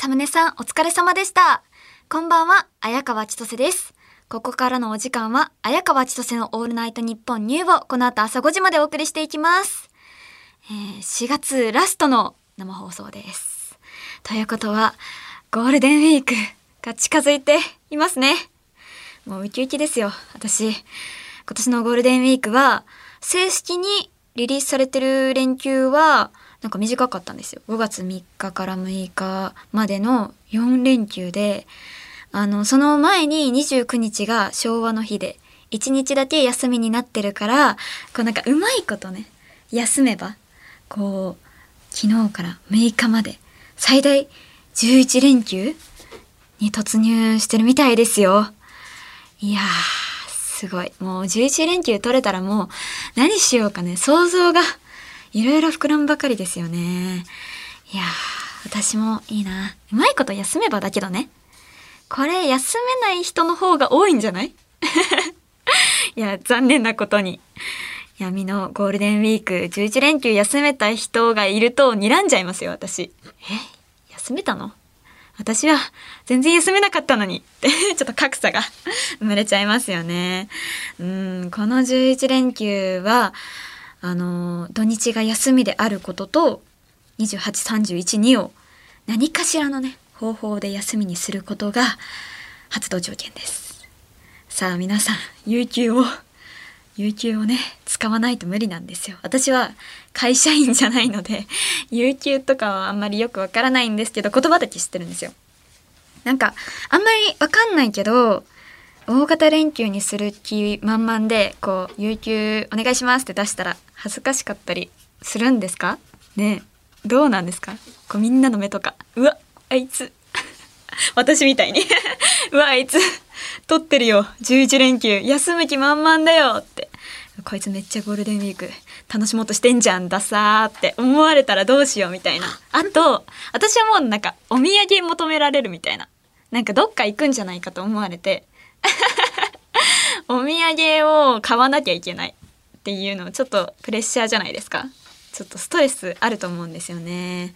サムネさんお疲れ様でした。こんばんは、綾川千歳です。ここからのお時間は、綾川千歳のオールナイトニッポンニューをこの後朝5時までお送りしていきます。4月ラストの生放送です。ということは、ゴールデンウィークが近づいていますね。もうウキウキですよ、私。今年のゴールデンウィークは、正式にリリースされてる連休は、なんか短かったんですよ。5月3日から6日までの4連休で、その前に29日が昭和の日で、1日だけ休みになってるから、こうなんかうまいことね、休めば、こう、昨日から6日まで、最大11連休に突入してるみたいですよ。いやー、すごい。もう11連休取れたらもう何しようかね、想像が。いろいろ膨らむばかりですよね。いやー、私もいいな。うまいこと休めばだけどね。これ休めない人の方が多いんじゃないいや、残念なことに。闇のゴールデンウィーク11連休休めた人がいると睨んじゃいますよ、私。休めたの？私は全然休めなかったのにってちょっと格差が生まれちゃいますよね。この11連休は土日が休みであることと28、31、2を何かしらのね方法で休みにすることが発動条件です。さあ皆さん、有給をね使わないと無理なんですよ。私は会社員じゃないので有給とかはあんまりよくわからないんですけど、言葉だけ知ってるんですよ。なんかあんまりわかんないけど大型連休にする気満々で、こう、有給お願いしますって出したら恥ずかしかったりするんですかねえ、どうなんですか？こうみんなの目とか、うわ、あいつ、私みたいに、うわ、あいつ、取ってるよ、11連休、休む気満々だよって、こいつめっちゃゴールデンウィーク楽しもうとしてんじゃんださーって思われたらどうしようみたいな。あと、私はもうなんかお土産求められるみたいな。なんかどっか行くんじゃないかと思われて、お土産を買わなきゃいけないっていうのもちょっとプレッシャーじゃないですか。ちょっとストレスあると思うんですよね。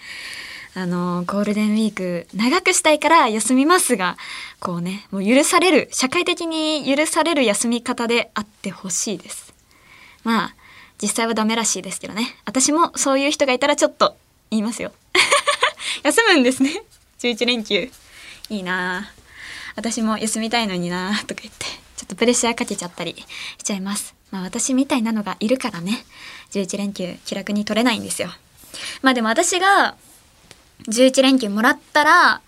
ゴールデンウィーク長くしたいから休みますが、こうね、もう許される、社会的に許される休み方であってほしいです。まあ、実際はダメらしいですけどね。私もそういう人がいたらちょっと言いますよ。休むんですね。11連休。いいなぁ。私も休みたいのになとか言ってちょっとプレッシャーかけちゃったりしちゃいます。まあ私みたいなのがいるからね、11連休気楽に取れないんですよ。まあでも私が11連休もらったら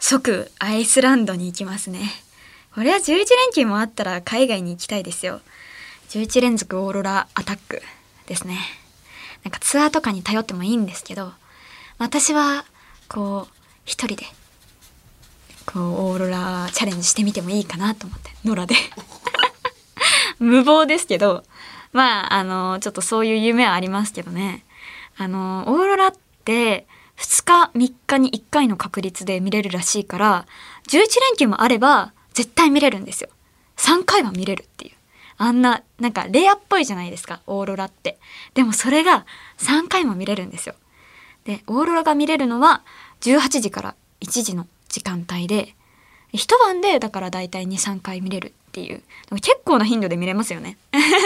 即アイスランドに行きますね。これは11連休もあったら海外に行きたいですよ。11連続オーロラアタックですね。なんかツアーとかに頼ってもいいんですけど、私はこう一人でこうオーロラチャレンジしてみてもいいかなと思って、野良で無謀ですけど、まあちょっとそういう夢はありますけどね。オーロラって2日3日に1回の確率で見れるらしいから、11連休もあれば絶対見れるんですよ。3回は見れるっていう、あんななんかレアっぽいじゃないですか、オーロラって。でもそれが3回も見れるんですよ。でオーロラが見れるのは18時から1時の時間帯で、一晩でだからだいたい 2,3 回見れるっていう、結構な頻度で見れますよね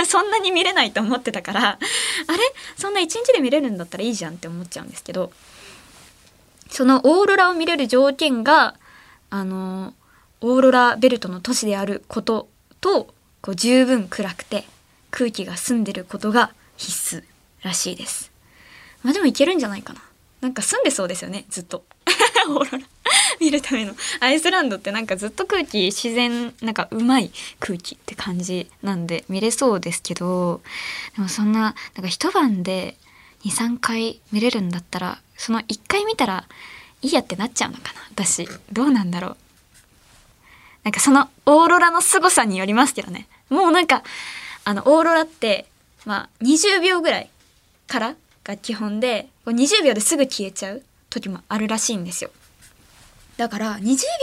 そんなに見れないと思ってたから、あれそんな1日で見れるんだったらいいじゃんって思っちゃうんですけど、そのオーロラを見れる条件がオーロラベルトの都市であることと、こう十分暗くて空気が澄んでることが必須らしいです。まあでもいけるんじゃないかな。なんか澄んでそうですよね、ずっとオーロラ見るためのアイスランドってなんかずっと空気、自然、なんかうまい空気って感じなんで見れそうですけど、でもそんな、 なんか一晩で 2,3 回見れるんだったら、その1回見たらいいやってなっちゃうのかな。私どうなんだろう。なんかそのオーロラの凄さによりますけどね。もうなんかオーロラって、まあ、20秒ぐらいからが基本で、20秒ですぐ消えちゃう時もあるらしいんですよ。だから20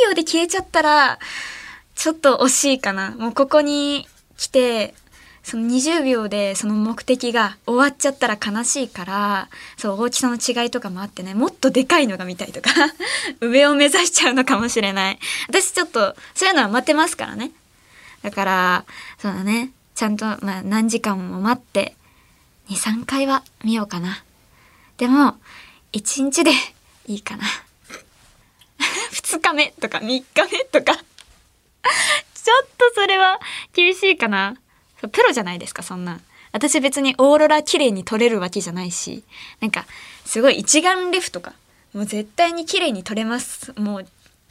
秒で消えちゃったらちょっと惜しいかな。もうここに来てその20秒でその目的が終わっちゃったら悲しいから、そう大きさの違いとかもあってね、もっとでかいのが見たいとか上を目指しちゃうのかもしれない。私ちょっとそういうのは待てますからね。だからそうだね、ちゃんと、まあ、何時間も待って2、3回は見ようかな。でも1日でいいかな2日目とか3日目とかちょっとそれは厳しいかな。プロじゃないですか、そんな。私別にオーロラ綺麗に撮れるわけじゃないし、なんかすごい一眼レフとかもう絶対に綺麗に撮れます、もう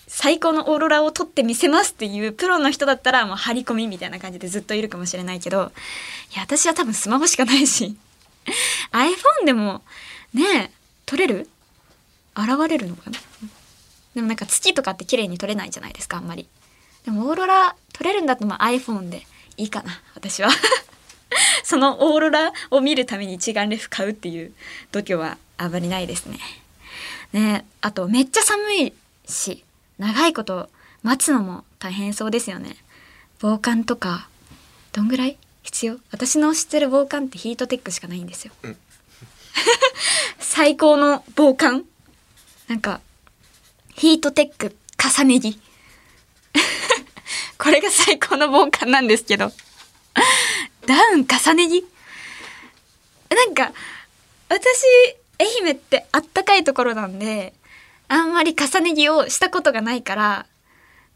最高のオーロラを撮ってみせますっていうプロの人だったらもう張り込みみたいな感じでずっといるかもしれないけど、いや私は多分スマホしかないしiPhone でもねえ撮れる？現れるのかな。でもなんか月とかって綺麗に撮れないじゃないですか、あんまり。でもオーロラ撮れるんだと、まあ iPhone でいいかな私はそのオーロラを見るために一眼レフ買うっていう度胸はあまりないですね。ね、あとめっちゃ寒いし長いこと待つのも大変そうですよね。防寒とかどんぐらい必要？私の知ってる防寒ってヒートテックしかないんですよ、うん、最高の防寒なんかヒートテック重ね着これが最高の防寒なんですけどダウン重ね着、なんか私愛媛ってあったかいところなんであんまり重ね着をしたことがないから、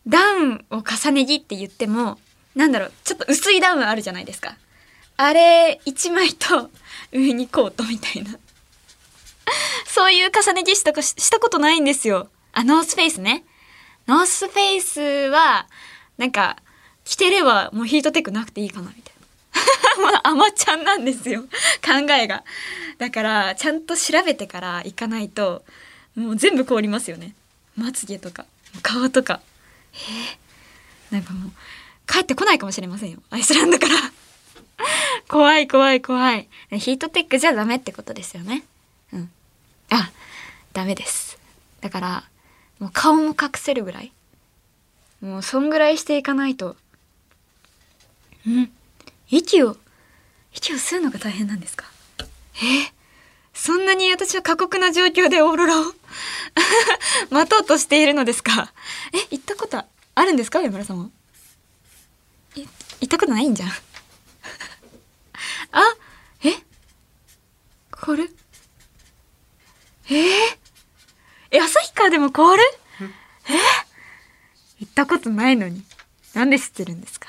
ダウンを重ね着って言ってもなんだろう、ちょっと薄いダウンあるじゃないですか、あれ1枚と上にコートみたいなそういう重ね着したことないんですよ。あ、ノースフェイスね。ノースフェイスはなんか着てればもうヒートテックなくていいかなみたいなまあ甘ちゃんなんですよ考えが。だからちゃんと調べてから行かないともう全部凍りますよね、まつげとか顔とか。なんかもう帰ってこないかもしれませんよ、アイスランドから怖い怖い怖い。ヒートテックじゃダメってことですよね。うん。あ、ダメです。だからもう顔も隠せるぐらい、もうそんぐらいしていかないと。うん。息を吸うのが大変なんですか。そんなに私は過酷な状況でオーロラを待とうとしているのですか。行ったことあるんですか、上村さんは。行ったことないんじゃんあ、凍る？旭川でも凍る？行ったことないのになんで知ってるんですか。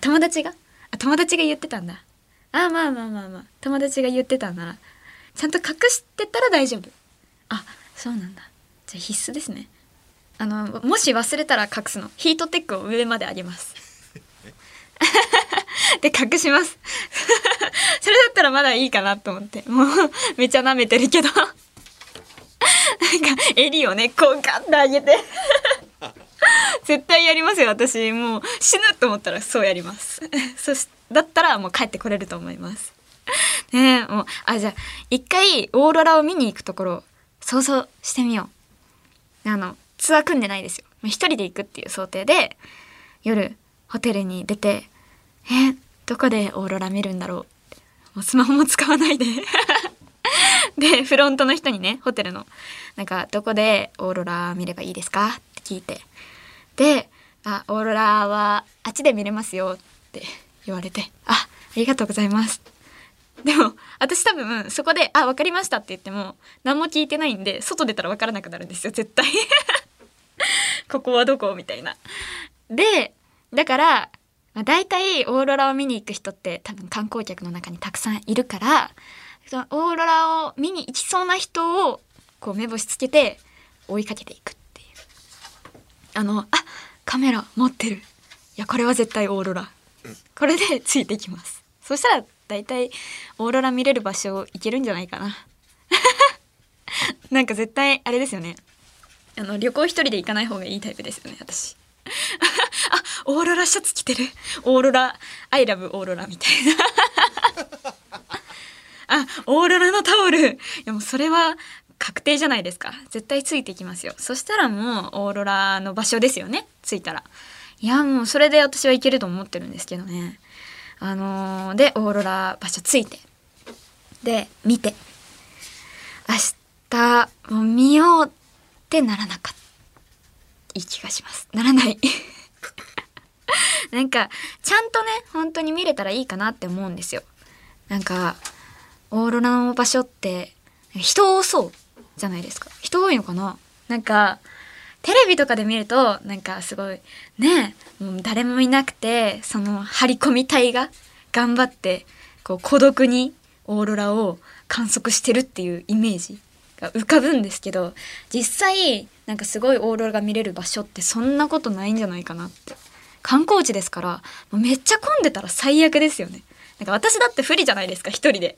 友達が言ってたんだ。まあ友達が言ってたんならちゃんと隠してたら大丈夫。あ、そうなんだ。じゃあ必須ですね。もし忘れたら隠すの。ヒートテックを上まで上げますで隠しますそれだったらまだいいかなと思って、もうめちゃ舐めてるけどなんか襟をねこうガッと上げて絶対やりますよ私。もう死ぬと思ったらそうやりますだったらもう帰ってこれると思いますねえ、もうじゃあ一回オーロラを見に行くところを想像してみよう。ツアー組んでないですよ、一人で行くっていう想定で夜ホテルに出てどこでオーロラ見るんだろう、もうスマホも使わないででフロントの人にね、ホテルのなんかどこでオーロラ見ればいいですかって聞いて、でオーロラはあっちで見れますよって言われて、ありがとうございます。でも私多分そこで分かりましたって言っても何も聞いてないんで、外出たら分からなくなるんですよ絶対ここはどこみたいな。でだからだいたいオーロラを見に行く人って多分観光客の中にたくさんいるから、そのオーロラを見に行きそうな人をこう目星つけて追いかけていくっていう、カメラ持ってる、いやこれは絶対オーロラ、これでついていきます。そしたらだいたいオーロラ見れる場所行けるんじゃないかななんか絶対あれですよね、旅行一人で行かない方がいいタイプですよね私オーロラシャツ着てる、オーロラアイラブオーロラみたいなオーロラのタオル、いやもうそれは確定じゃないですか、絶対ついていきますよ。そしたらもうオーロラの場所ですよね、着いたら。いやもうそれで私はいけると思ってるんですけどね。でオーロラ場所ついてで見て明日もう見ようってならなかったいい気がします。ならないなんかちゃんとね本当に見れたらいいかなって思うんですよ。なんかオーロラの場所って人多そうじゃないですか。人多いのかな。なんかテレビとかで見るとなんかすごいねえもう誰もいなくてその張り込み隊が頑張ってこう孤独にオーロラを観測してるっていうイメージが浮かぶんですけど、実際なんかすごいオーロラが見れる場所ってそんなことないんじゃないかなって。観光地ですからめっちゃ混んでたら最悪ですよね。なんか私だって不利じゃないですか一人で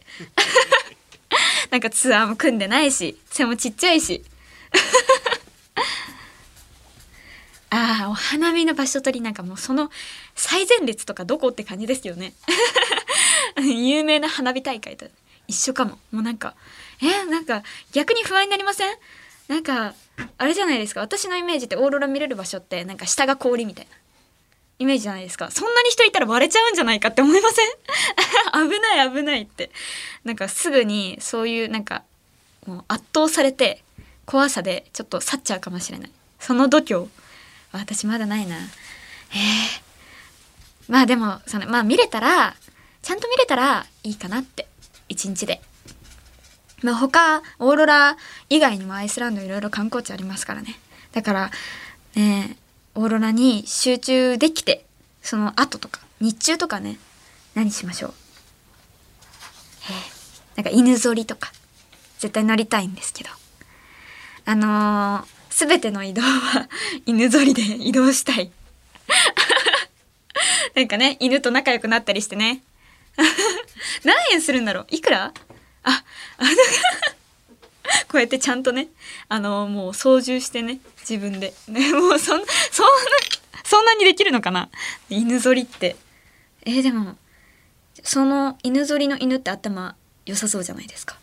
なんかツアーも組んでないし背もちっちゃいしああお花見の場所取りなんかもうその最前列とかどこって感じですよね有名な花火大会と一緒かも。もうなんかなんか逆に不安になりません？なんかあれじゃないですか、私のイメージってオーロラ見れる場所ってなんか下が氷みたいなイメージじゃないですか。そんなに人いたら割れちゃうんじゃないかって思いません？危ない危ないって、なんかすぐにそういうなんかもう圧倒されて怖さでちょっと去っちゃうかもしれない。その度胸私まだないな。まあでもその、見れたらちゃんと見れたらいいかなって一日で。まあ他オーロラ以外にもアイスランドいろいろ観光地ありますからね。だからねオーロラに集中できてその後とか日中とかね何しましょう。なんか犬ぞりとか絶対乗りたいんですけどすべての移動は犬ぞりで移動したいなんかね犬と仲良くなったりしてね何円するんだろう、いくらこうやってちゃんとねもう操縦してね自分でねもうそんなにできるのかな犬ぞりって。でもその犬ぞりの犬って頭良さそうじゃないですか。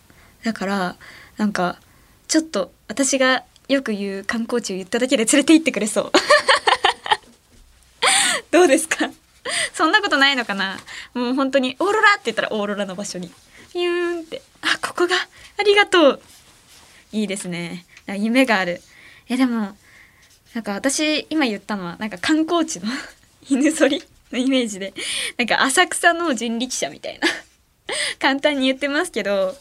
だからなんかちょっと私がよく言う観光地を言っただけで連れて行ってくれそうどうですかそんなことないのかな。もう本当にオーロラって言ったらオーロラの場所にピューンって、ここがありがとう、いいですね、夢がある。でもなんか私今言ったのはなんか観光地の犬ぞりのイメージでなんか浅草の人力車みたいな簡単に言ってますけど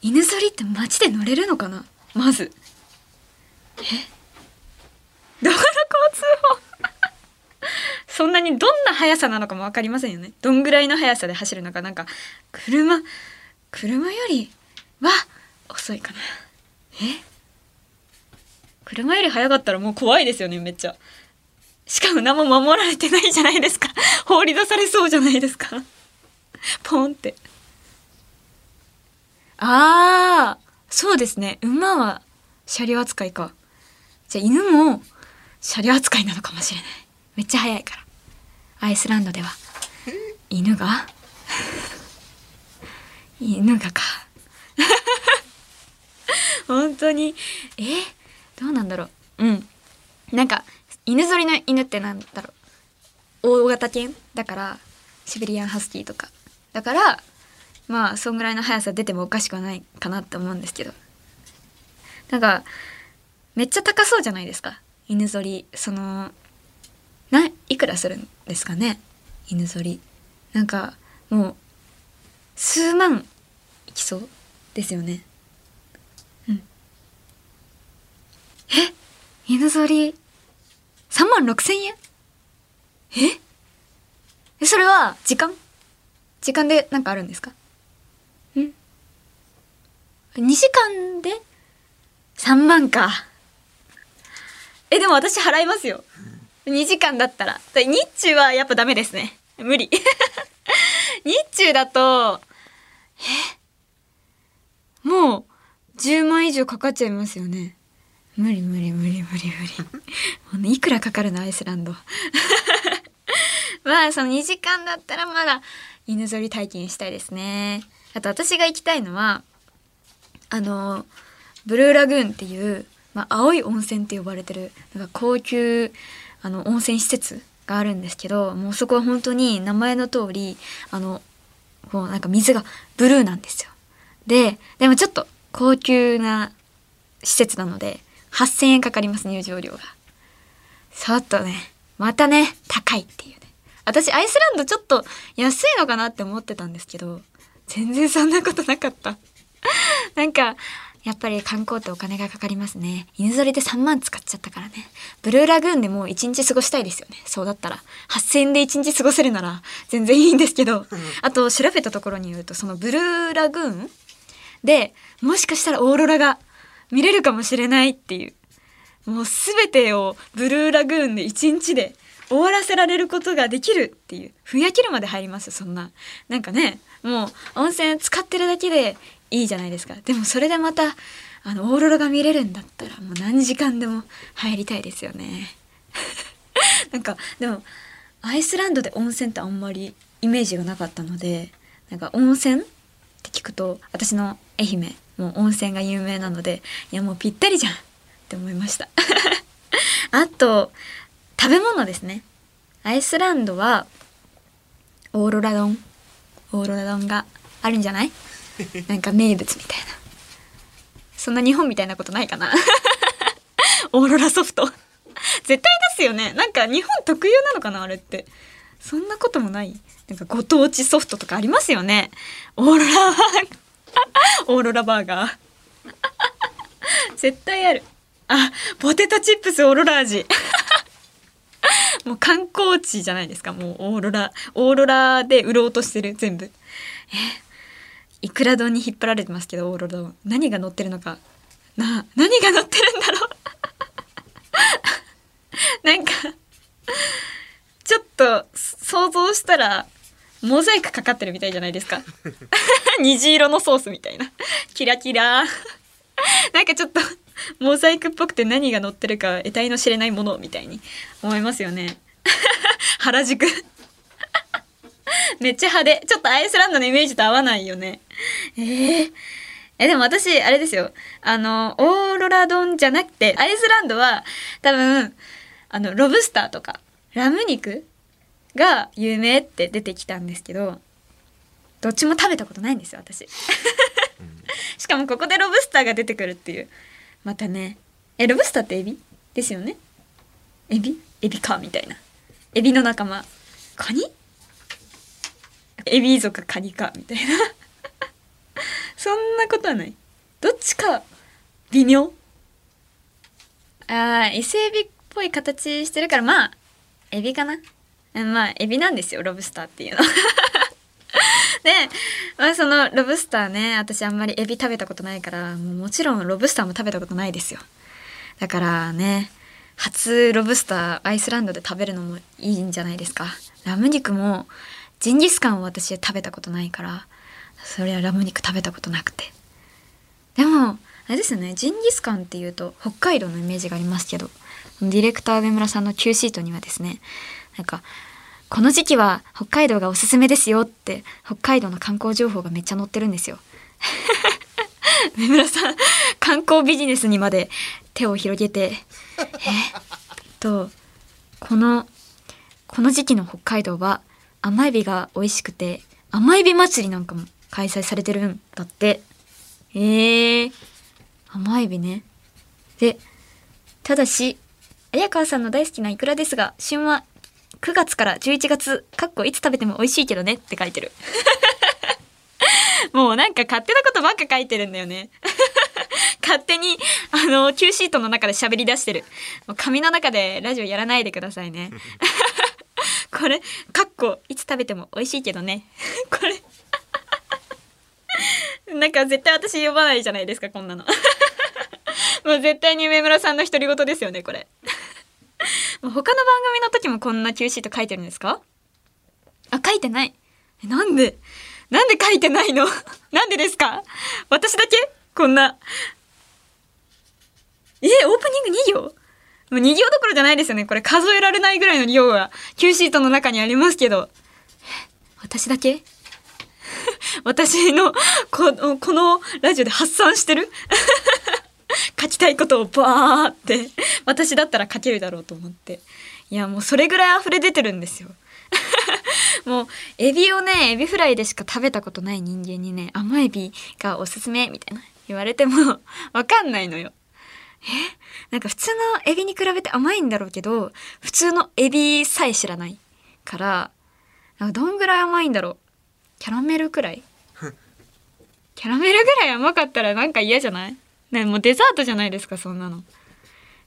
犬ぞりって街で乗れるのかな。まず道路交通法そんなにどんな速さなのかも分かりませんよね。どんぐらいの速さで走るのか、なんか車よりは遅いかな。車より速かったらもう怖いですよね、めっちゃ。しかも何も守られてないじゃないですか放り出されそうじゃないですかポンって。そうですね、馬は車両扱いか。じゃあ犬も車両扱いなのかもしれない、めっちゃ速いから。アイスランドでは犬がか本当にどうなんだろう。なんか犬ぞりの犬ってなんだろう、大型犬だからシベリアンハスキーとかだからそんぐらいの速さ出てもおかしくはないかなって思うんですけど、なんかめっちゃ高そうじゃないですか犬ぞり。いくらするんですかね犬ぞり。なんかもう数万いきそうですよね。犬ぞり36,000円。それは時間でなんかあるんですか。2時間で3万か。でも私払いますよ2時間だったら。日中はやっぱダメですね、無理日中だともう10万以上かかっちゃいますよね。無理いくらかかるのアイスランドその2時間だったらまだ犬ぞり体験したいですね。あと私が行きたいのはブルーラグーンっていう、青い温泉って呼ばれてるなんか高級温泉施設があるんですけど、もうそこは本当に名前の通りこうなんか水がブルーなんですよ。でもちょっと高級な施設なので8000円かかります、入場料が。ちょっとねまたね高いっていうね。私アイスランドちょっと安いのかなって思ってたんですけど、全然そんなことなかったなんかやっぱり観光ってお金がかかりますね。犬ぞりで3万使っちゃったからね。ブルーラグーンでもう1日過ごしたいですよね。そうだったら8000円で1日過ごせるなら全然いいんですけど、あと調べたところによるとそのブルーラグーンでもしかしたらオーロラが見れるかもしれないっていう、もう全てをブルーラグーンで1日で終わらせられることができるっていう。ふやけるまで入ります。そんななんかね、もう温泉使ってるだけでいいじゃないですか。でもそれでまたオーロラが見れるんだったらもう何時間でも入りたいですよねなんかでもアイスランドで温泉ってあんまりイメージがなかったので、なんか温泉って聞くと、私の愛媛も温泉が有名なので、いやもうぴったりじゃんって思いましたあと食べ物ですね。アイスランドはオーロラ丼があるんじゃない？なんか名物みたいな。そんな日本みたいなことないかなオーロラソフト絶対ですよね。なんか日本特有なのかなあれって。そんなこともない。なんかご当地ソフトとかありますよね。オーロラバーガー絶対ある。あ、ポテトチップスオーロラ味もう観光地じゃないですか。もうオーロラで売ろうとしてる全部。いくら丼に引っ張られてますけど、オーロラ丼何が乗ってるのかな、何が乗ってるんだろうなんかちょっと想像したらモザイクかかってるみたいじゃないですか虹色のソースみたいなキラキラなんかちょっとモザイクっぽくて何が乗ってるか得体の知れないものみたいに思いますよね原宿めっちゃ派手。ちょっとアイスランドのイメージと合わないよね。でも私あれですよ、オーロラ丼じゃなくてアイスランドは多分ロブスターとかラム肉が有名って出てきたんですけど、どっちも食べたことないんですよ私しかもここでロブスターが出てくるっていう。またね、ロブスターってエビですよね。エビかみたいな。エビの仲間カニ、エビ族カニかみたいなそんなことはない。どっちか微妙。伊勢エビっぽい形してるから、まあエビかな。まあエビなんですよロブスターっていうので、そのロブスターね、私あんまりエビ食べたことないから、もちろんロブスターも食べたことないですよ。だからね、初ロブスターアイスランドで食べるのもいいんじゃないですか。ラム肉もジンギスカンを私食べたことないから、それはラム肉食べたことなくて。でもあれですよね、ジンギスカンっていうと北海道のイメージがありますけど、ディレクター上村さんの Q シートにはですね、なんかこの時期は北海道がおすすめですよって北海道の観光情報がめっちゃ載ってるんですよ上村さん観光ビジネスにまで手を広げてこの時期の北海道は甘エビが美味しくて、甘エビ祭りなんかも開催されてるんだって。甘エビね。でただし綾川さんの大好きなイクラですが、旬は9月から11月、かっこいつ食べても美味しいけどねって書いてるもうなんか勝手なことばっか書いてるんだよね勝手にQ シートの中で喋り出してる。もう紙の中でラジオやらないでくださいねこれかっこいつ食べても美味しいけどねこれなんか絶対私呼ばないじゃないですかこんなのもう絶対に上村さんの独り言ですよねこれもう他の番組の時もこんな Q シート書いてるんですか？あ、書いてない。なんで書いてないのなんでですか？私だけこんなオープニング2行？もう2行どころじゃないですよね。これ数えられないぐらいの量が Q シートの中にありますけど、私だけ私のこのラジオで発散してる書きたいことをバーって私だったら書けるだろうと思っていやもうそれぐらい溢れ出てるんですよもうエビをねエビフライでしか食べたことない人間にね甘エビがおすすめみたいな言われてもわかんないのよ。なんか普通のエビに比べて甘いんだろうけど普通のエビさえ知らないからどんぐらい甘いんだろう。キャラメルくらいキャラメルぐらい甘かったらなんか嫌じゃない？ね、もうデザートじゃないですかそんなの。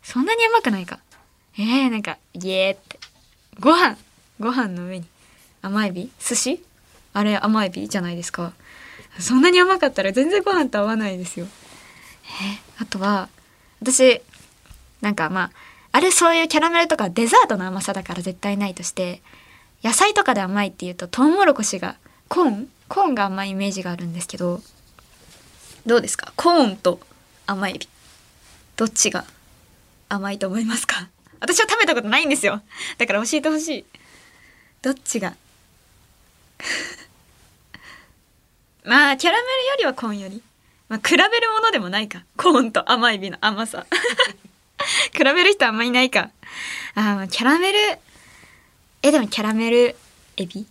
そんなに甘くないか。なんかイエーってご飯の上に甘エビ寿司あれ甘エビじゃないですか。そんなに甘かったら全然ご飯と合わないですよ。あとは私なんかまああれそういうキャラメルとかデザートの甘さだから絶対ないとして野菜とかで甘いっていうとトウモロコシがコーンが甘いイメージがあるんですけどどうですかコーンと甘エビどっちが甘いと思いますか？私は食べたことないんですよだから教えてほしいどっちがまあキャラメルよりはコーンよりまあ比べるものでもないかコーンと甘エビの甘さ比べる人あんまいないかキャラメルでもキャラメルエビ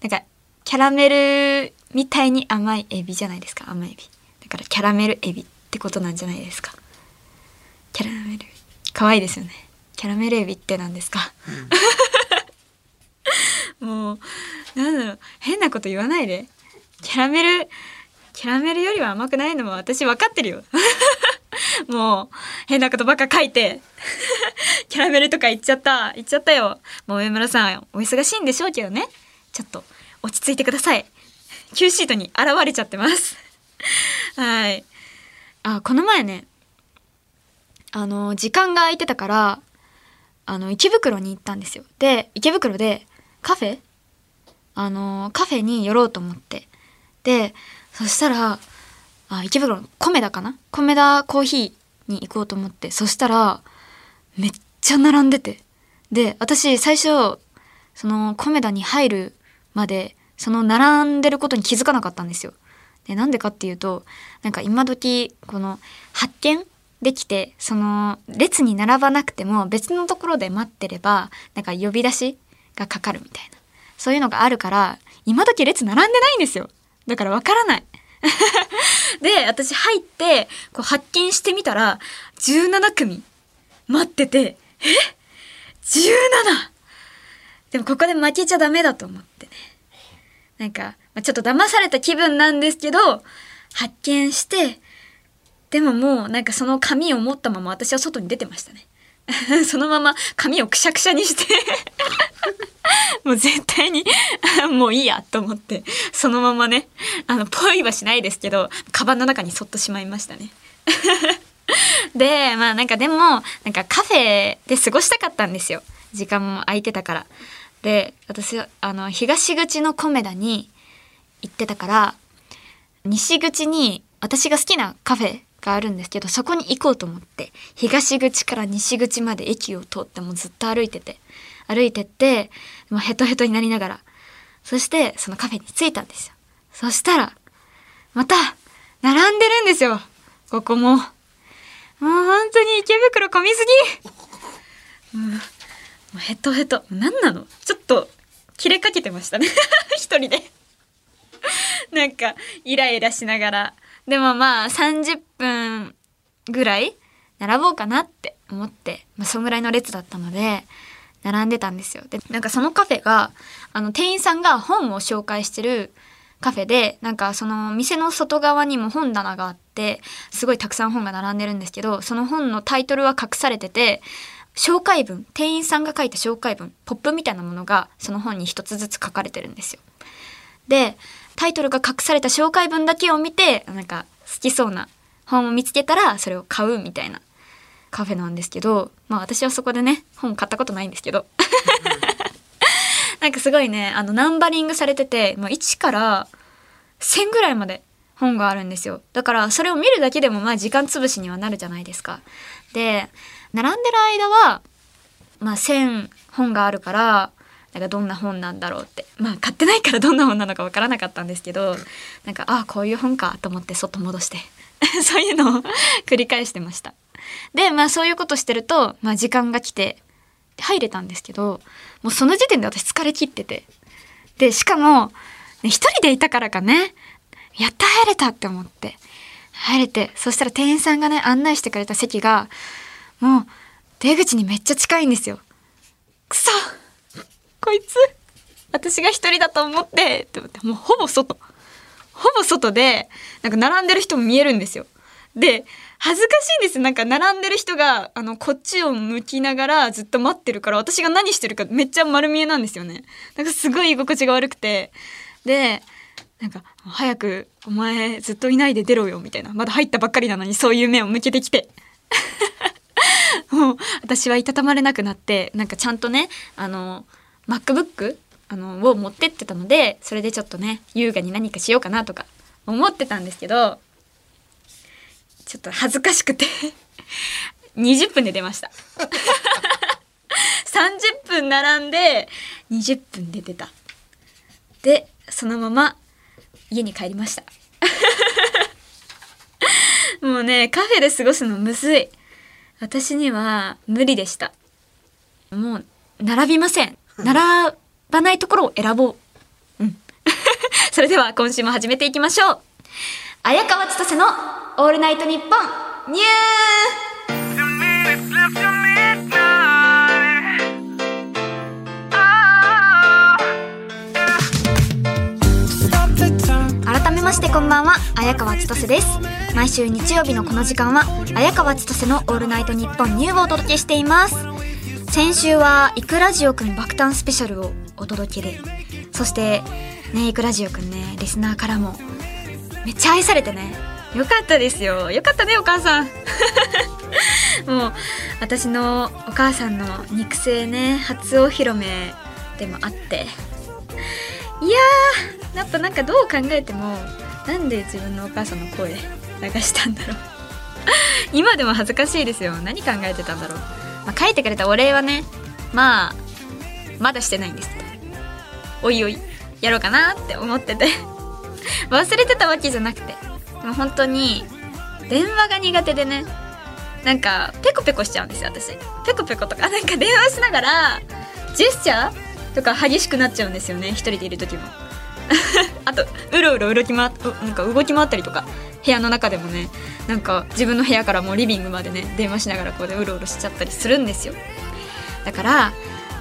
なんかキャラメルみたいに甘いエビじゃないですか甘エビだからキャラメルエビってことなんじゃないですか。キャラメル可愛いですよねキャラメルエビって何ですか、もうなんだろう変なこと言わないでキャラメルよりは甘くないのも私分かってるよもう変なことばっか書いてキャラメルとか言っちゃったよ。もう上村さんお忙しいんでしょうけどねちょっと落ち着いてください。Qシートに現れちゃってますはいこの前ね時間が空いてたから池袋に行ったんですよ。で池袋でカフェに寄ろうと思ってでそしたら池袋の米田コーヒーに行こうと思ってそしたらめっちゃ並んでてで私最初その米田に入るまでその並んでることに気づかなかったんですよ。でなんでかっていうとなんか今時この発見できてその列に並ばなくても別のところで待ってればなんか呼び出しがかかるみたいなそういうのがあるから今時列並んでないんですよだからわからないで私入ってこう発見してみたら17組待ってて17! でもここで負けちゃダメだと思ってねなんか、ちょっと騙された気分なんですけど発見してでももうなんかその紙を持ったまま私は外に出てましたねそのまま紙をくしゃくしゃにしてもう絶対にもういいやと思ってそのままねポイはしないですけどカバンの中にそっとしまいましたねでなんかでもなんかカフェで過ごしたかったんですよ時間も空いてたからで私東口のコメダに行ってたから西口に私が好きなカフェがあるんですけどそこに行こうと思って東口から西口まで駅を通ってもうずっと歩いてってもうヘトヘトになりながらそしてそのカフェに着いたんですよ。そしたらまた並んでるんですよここも。もう本当に池袋混みすぎ、もうヘトヘト何なのちょっと切れかけてましたね一人でなんかイライラしながらでも30分ぐらい並ぼうかなって思って、そんぐらいの列だったので並んでたんですよ。でなんかそのカフェが店員さんが本を紹介してるカフェでなんかその店の外側にも本棚があってすごいたくさん本が並んでるんですけどその本のタイトルは隠されてて紹介文店員さんが書いた紹介文ポップみたいなものがその本に一つずつ書かれてるんですよ。でタイトルが隠された紹介文だけを見てなんか好きそうな本を見つけたらそれを買うみたいなカフェなんですけど私はそこでね本買ったことないんですけどなんかすごいねナンバリングされてて1から1000ぐらいまで本があるんですよ。だからそれを見るだけでも時間つぶしにはなるじゃないですか。で並んでる間は1000本があるからどんな本なんだろうって買ってないからどんな本なのかわからなかったんですけどなんかこういう本かと思って外戻してそういうのを繰り返してました。でそういうことしてると時間が来て入れたんですけど、もうその時点で私疲れ切ってて、でしかも一人でいたからかね、やった入れたって思って入れて、そしたら店員さんがね案内してくれた席がもう出口にめっちゃ近いんですよ。くそこいつ私が一人だと思ってって思って、もうほぼ外でなんか並んでる人も見えるんですよ。で恥ずかしいんです。なんか並んでる人がこっちを向きながらずっと待ってるから、私が何してるかめっちゃ丸見えなんですよね。なんかすごい居心地が悪くて、でなんか早くお前ずっといないで出ろよみたいな、まだ入ったばっかりなのにそういう目を向けてきてもう私はいたたまれなくなって、なんかちゃんとねMacBook を持ってってたので、それでちょっとね優雅に何かしようかなとか思ってたんですけど、ちょっと恥ずかしくて20分で出ました30分並んで20分で出た。でそのまま家に帰りましたもうねカフェで過ごすのむずい、私には無理でした。もう並びません、並ばないところを選ぼう、うん、それでは今週も始めていきましょう。綾川千歳のオールナイトニッポンニュー。改めましてこんばんは、綾川千歳です。毎週日曜日のこの時間は綾川千歳のオールナイトニッポンニューをお届けしています。先週はイクラジオくん爆誕スペシャルをお届けで、そしてねイクラジオくんねリスナーからもめっちゃ愛されてね、よかったですよ。よかったねお母さんもう私のお母さんの肉声ね初お披露目でもあって、いやーやっぱなんかどう考えてもなんで自分のお母さんの声流したんだろう今でも恥ずかしいですよ。何考えてたんだろう、まあ、書いてくれたお礼はね、まあまだしてないんですけど、おいおいやろうかなって思ってて忘れてたわけじゃなくて、でも本当に電話が苦手でね、なんかペコペコしちゃうんですよ私。ペコペコとかなんか電話しながらジェスチャーとか激しくなっちゃうんですよね、一人でいる時もあとうろうろなんか動き回ったりとか、部屋の中でもねなんか自分の部屋からもうリビングまでね電話しながらこうでうろうろしちゃったりするんですよ。だから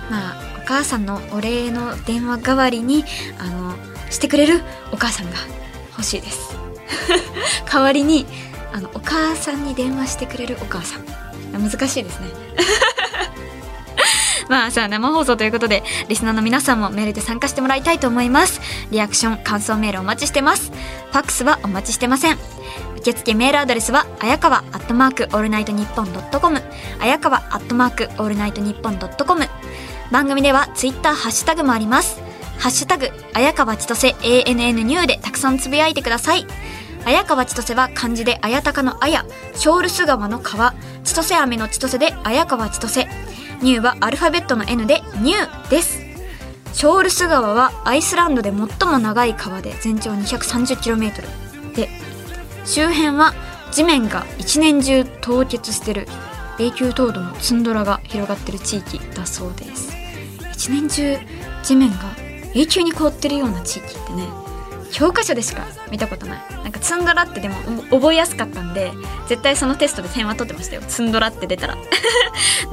まあお母さんのお礼の電話代わりにしてくれるお母さんが欲しいです代わりにお母さんに電話してくれるお母さん、難しいですねまあさあ生放送ということでリスナーの皆さんもメールで参加してもらいたいと思います。リアクション感想メールお待ちしてます。ファックスはお待ちしてません。受付メールアドレスはayakawa@allnightnippon.com、ayakawa@allnightnippon.com。番組ではツイッターハッシュタグもあります。ハッシュタグ綾川千歳 ANN ニューでたくさんつぶやいてください。綾川千歳は漢字で綾鷹の綾、ショールス川の川、千歳飴の千歳で綾川千歳、ニューはアルファベットの N でニューです。ショールス川はアイスランドで最も長い川で全長 230km で、周辺は地面が一年中凍結してる永久凍土のツンドラが広がってる地域だそうです。一年中地面が永久に凍ってるような地域ってね教科書でしか見たことない。なんかツンドラってでも覚えやすかったんで絶対そのテストで点は取ってましたよ、ツンドラって出たら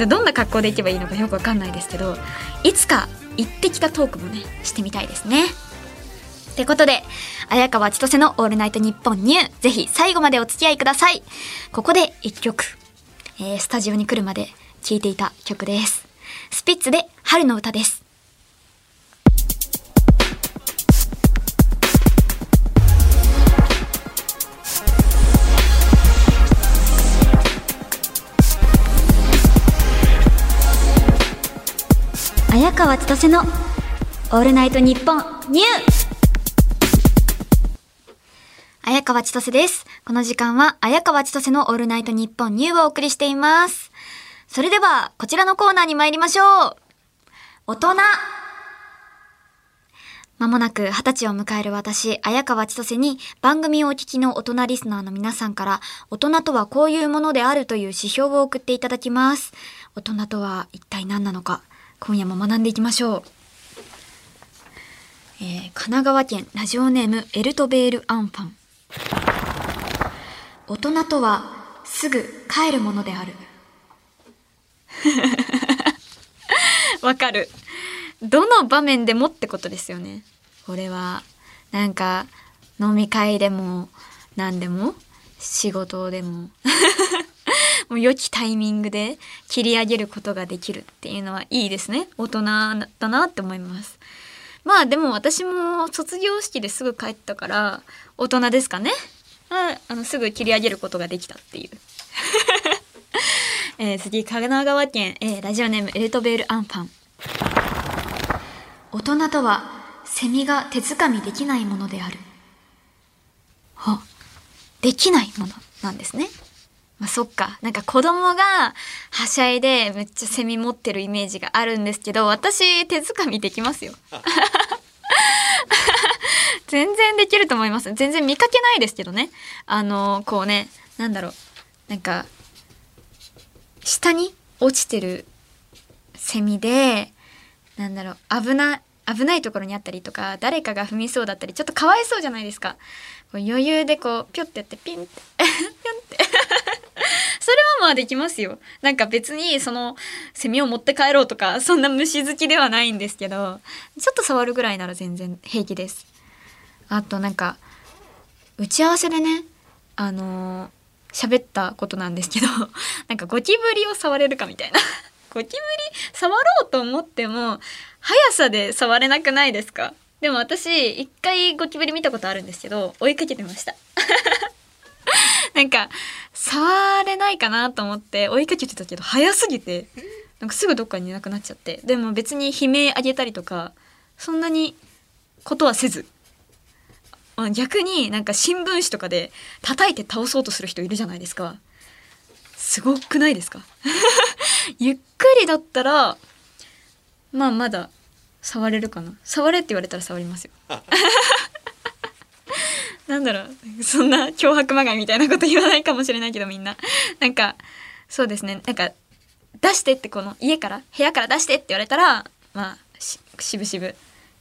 どんな格好で行けばいいのかよくわかんないですけど、いつか行ってきたトークもねしてみたいですね。ってことで綾川千歳のオールナイトニッポンニュー、ぜひ最後までお付き合いください。ここで1曲、スタジオに来るまで聴いていた曲です。スピッツで春の歌です。綾川千歳のオールナイトニッポンニュー。綾川千歳です。この時間は綾川千歳のオールナイトニッポンニューをお送りしています。それではこちらのコーナーに参りましょう。大人。まもなく20歳を迎える私、綾川千歳に番組をお聞きの大人リスナーの皆さんから大人とはこういうものであるという指標を送っていただきます。大人とは一体何なのか、今夜も学んでいきましょう。神奈川県ラジオネームエルトベールアンファン。大人とはすぐ帰るものである。わかる。どの場面でもってことですよね。これはなんか飲み会でも何でも仕事でももう良きタイミングで切り上げることができるっていうのはいいですね。大人だなって思います。まあでも私も卒業式ですぐ帰ったから大人ですかね。すぐ切り上げることができたっていう次、神奈川県、ラジオネームエルトベールアンパン。大人とはセミが手づかみできないものである。あ、できないものなんですね。まあ、そっか。なんか子供がはしゃいでめっちゃセミ持ってるイメージがあるんですけど、私手づかみできますよ。全然できると思います。全然見かけないですけどね。こうね、なんだろう。なんか下に落ちてるセミで、なんだろう、危ないところにあったりとか、誰かが踏みそうだったり、ちょっとかわいそうじゃないですか。こう余裕でこうピョってやってピンってピョってそれはまあできますよ。なんか別にそのセミを持って帰ろうとかそんな虫好きではないんですけど、ちょっと触るぐらいなら全然平気です。あとなんか打ち合わせでね、喋ったことなんですけど、なんかゴキブリを触れるかみたいな。ゴキブリ触ろうと思っても速さで触れなくないですか？でも私一回ゴキブリ見たことあるんですけど、追いかけてましたなんか触れないかなと思って追いかけてたけど、速すぎてなんかすぐどっかにいなくなっちゃって、でも別に悲鳴あげたりとかそんなにことはせず、逆になんか新聞紙とかで叩いて倒そうとする人いるじゃないですか。すごくないですかゆっくりだったらまあまだ触れるかな。触れって言われたら触りますよなんだろう、そんな脅迫まがいみたいなこと言わないかもしれないけど、みんななんかそうですね、なんか出してって、この家から部屋から出してって言われたら、まあしぶしぶ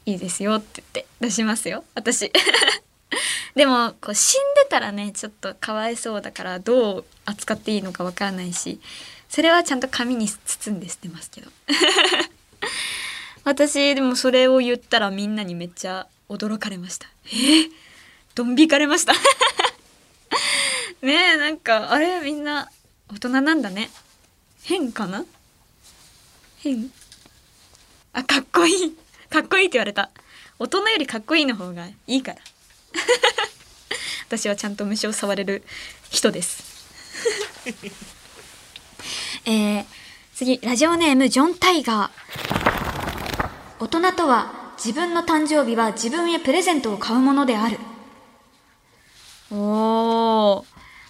いいですよって言って出しますよ私でもこう死んでたらね、ちょっとかわいそうだからどう扱っていいのかわからないし、それはちゃんと紙に包んで捨てますけど私でもそれを言ったらみんなにめっちゃ驚かれました。どん引かれましたねえ、なんかあれみんな大人なんだね。変かな、変、あ、かっこいいかっこいいって言われた。大人よりかっこいいの方がいいから私はちゃんと虫を触れる人です次、ラジオネームジョン・タイガー。大人とは自分の誕生日は自分へプレゼントを買うものである。おー、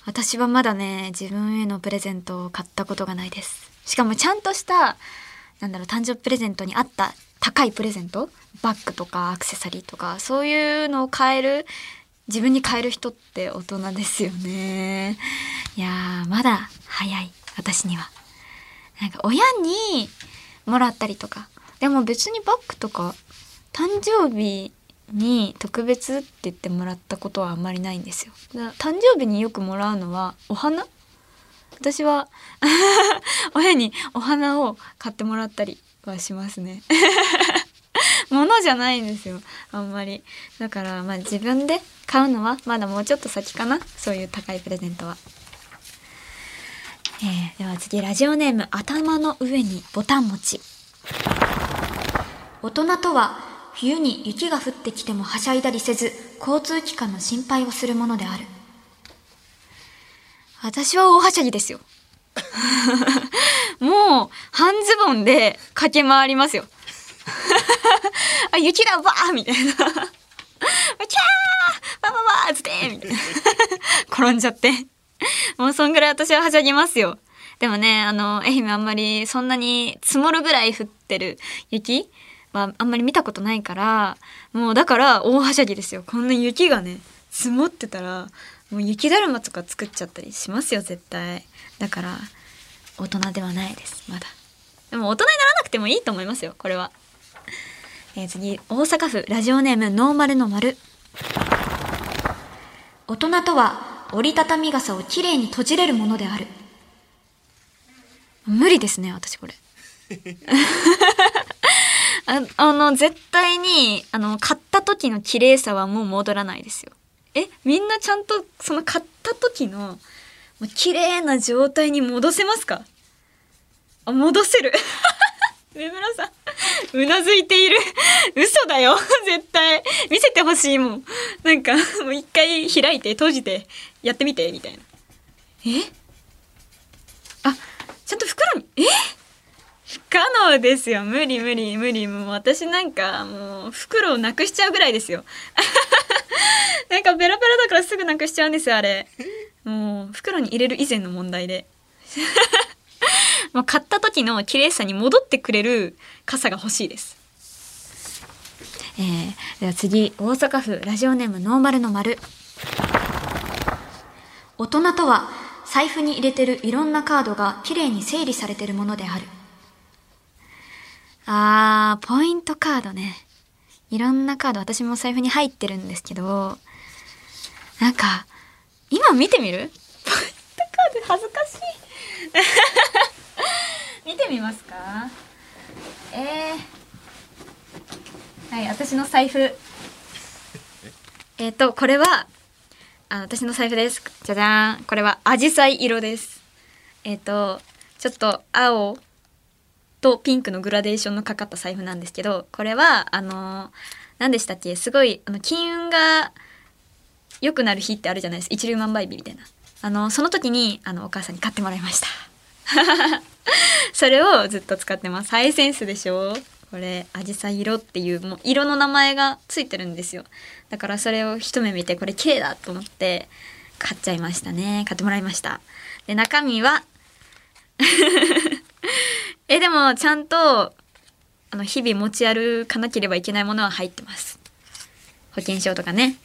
私はまだね、自分へのプレゼントを買ったことがないです。しかもちゃんとした、なんだろう、誕生日プレゼントにあった高いプレゼント、バッグとかアクセサリーとかそういうのを買える、自分に買える人って大人ですよね。いやー、まだ早い私には。なんか親にもらったりとか、でも別にバッグとか誕生日に特別って言ってもらったことはあんまりないんですよ。だから誕生日によくもらうのはお花。私は親にお花を買ってもらったりはしますね物じゃないんですよ、あんまり。だからまあ自分で買うのはまだもうちょっと先かな、そういう高いプレゼントは。では次、ラジオネーム頭の上にボタン持ち。大人とは冬に雪が降ってきてもはしゃいだりせず、交通機関の心配をするものである。私は大はしゃぎですよもう半ズボンで駆け回りますよあ、雪だばーみたいなキャーバババーつってみたいな転んじゃってもうそんぐらい私ははしゃぎますよ。でもね、愛媛あんまりそんなに積もるぐらい降ってる雪まあ、あんまり見たことないから、もうだから大はしゃぎですよ。こんな雪がね積もってたらもう雪だるまとか作っちゃったりしますよ絶対。だから大人ではないですまだ。でも大人にならなくてもいいと思いますよこれは。次、大阪府ラジオネームノーマルの丸。大人とは折りたたみ傘をきれいに閉じれるものである。無理ですね私これ絶対に買った時の綺麗さはもう戻らないですよ。みんなちゃんとその買った時の綺麗な状態に戻せますか？あ、戻せる上村さんうなずいている嘘だよ絶対見せてほしいもん。なんかもう一回開いて閉じてやってみてみたいな。あ、ちゃんと膨らみ不可能ですよ。無理無理無理。もう私なんかもう袋をなくしちゃうぐらいですよなんかペラペラだからすぐなくしちゃうんですよあれ。もう袋に入れる以前の問題でもう買った時の綺麗さに戻ってくれる傘が欲しいです。では次、大阪府ラジオネームノーマルの丸。大人とは財布に入れてるいろんなカードが綺麗に整理されてるものである。あー、ポイントカードね。いろんなカード、私も財布に入ってるんですけど、なんか今見てみる？ポイントカード恥ずかしい見てみますか？はい、私の財布これは私の財布です。じゃじゃーん。これは紫陽花色です。ちょっと青とピンクのグラデーションのかかった財布なんですけど、これは何でしたっけ、すごい金運が良くなる日ってあるじゃないですか、一粒万倍日みたいな。その時にお母さんに買ってもらいましたそれをずっと使ってます。ハイセンスでしょこれ。紫陽花色っていうもう色の名前がついてるんですよ。だからそれを一目見てこれ綺麗だと思って買っちゃいましたね。買ってもらいました。で、中身はでもちゃんと日々持ち歩かなければいけないものは入ってます。保険証とかね。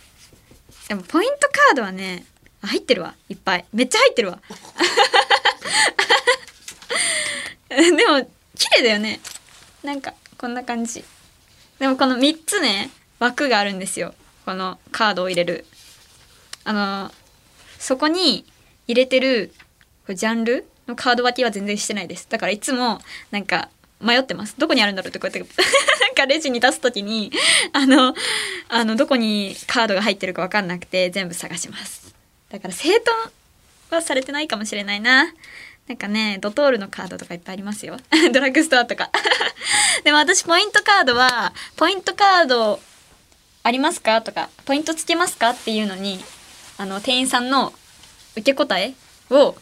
でもポイントカードはね、入ってるわ、いっぱい、めっちゃ入ってるわでも綺麗だよね。なんかこんな感じ。でもこの3つね枠があるんですよ、このカードを入れるそこに入れてるジャンルのカード分けは全然してないです。だからいつもなんか迷ってます。どこにあるんだろうってこうやってなんかレジに出すときにどこにカードが入ってるか分かんなくて全部探します。だから整頓はされてないかもしれないな。なんかね、ドトールのカードとかいっぱいありますよドラッグストアとかでも私ポイントカードはポイントカードありますかとかポイントつけますかっていうのに店員さんの受け答えを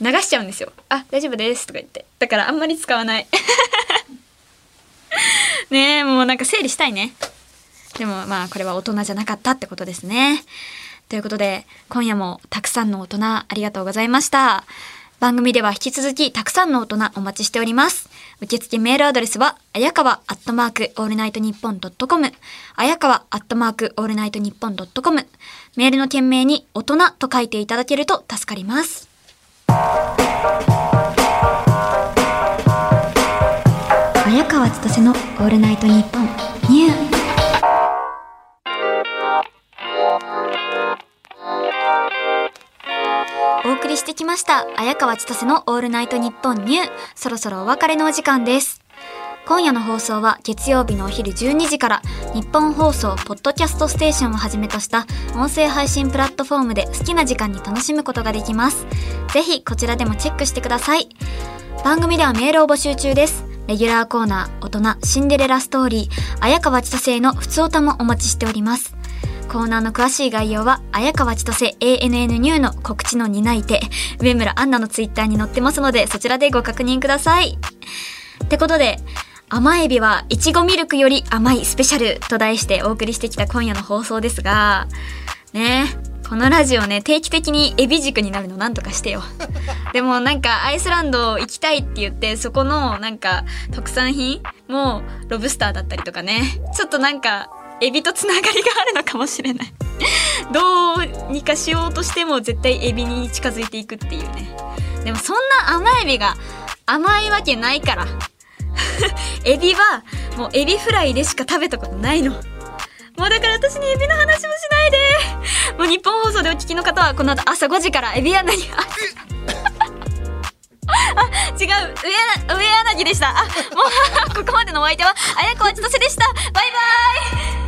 流しちゃうんですよ。あ、大丈夫ですとか言って。だからあんまり使わないねえ、もうなんか整理したいね。でもまあこれは大人じゃなかったってことですね。ということで今夜もたくさんの大人ありがとうございました。番組では引き続きたくさんの大人お待ちしております。受付メールアドレスはayakawa@allnightnippon.com、ayakawa@allnightnippon.com。メールの件名に大人と書いていただけると助かります。綾川千歳のオールナイトニッポンニュー。お送りしてきました綾川千歳のオールナイトニッポンニュー。そろそろお別れのお時間です。今夜の放送は月曜日のお昼12時から日本放送ポッドキャストステーションをはじめとした音声配信プラットフォームで好きな時間に楽しむことができます。ぜひこちらでもチェックしてください。番組ではメールを募集中です。レギュラーコーナー、大人シンデレラストーリー、綾川千歳のふつおたもお待ちしております。コーナーの詳しい概要は綾川千歳 ANN ニューの告知の担い手上村アンナのツイッターに載ってますので、そちらでご確認ください。ってことで甘エビはいちごミルクより甘いスペシャルと題してお送りしてきた今夜の放送ですがね、このラジオね定期的にエビ塾になるのなんとかしてよでもなんかアイスランド行きたいって言ってそこのなんか特産品もロブスターだったりとかね、ちょっとなんかエビとつながりがあるのかもしれないどうにかしようとしても絶対エビに近づいていくっていうね。でもそんな甘エビが甘いわけないからエビはもうエビフライでしか食べたことないの。もうだから私にエビの話もしないで。もう日本放送でお聞きの方はこの後朝5時からエビ柳違う、上柳でした。あ、もうここまでのお相手は綾川千歳でした。バイバイ。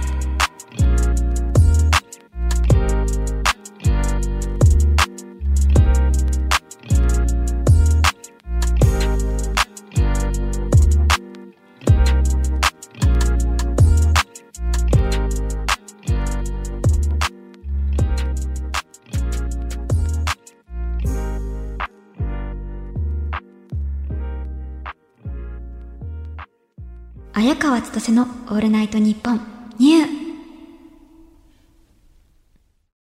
綾川千歳のオールナイトニッポンニュー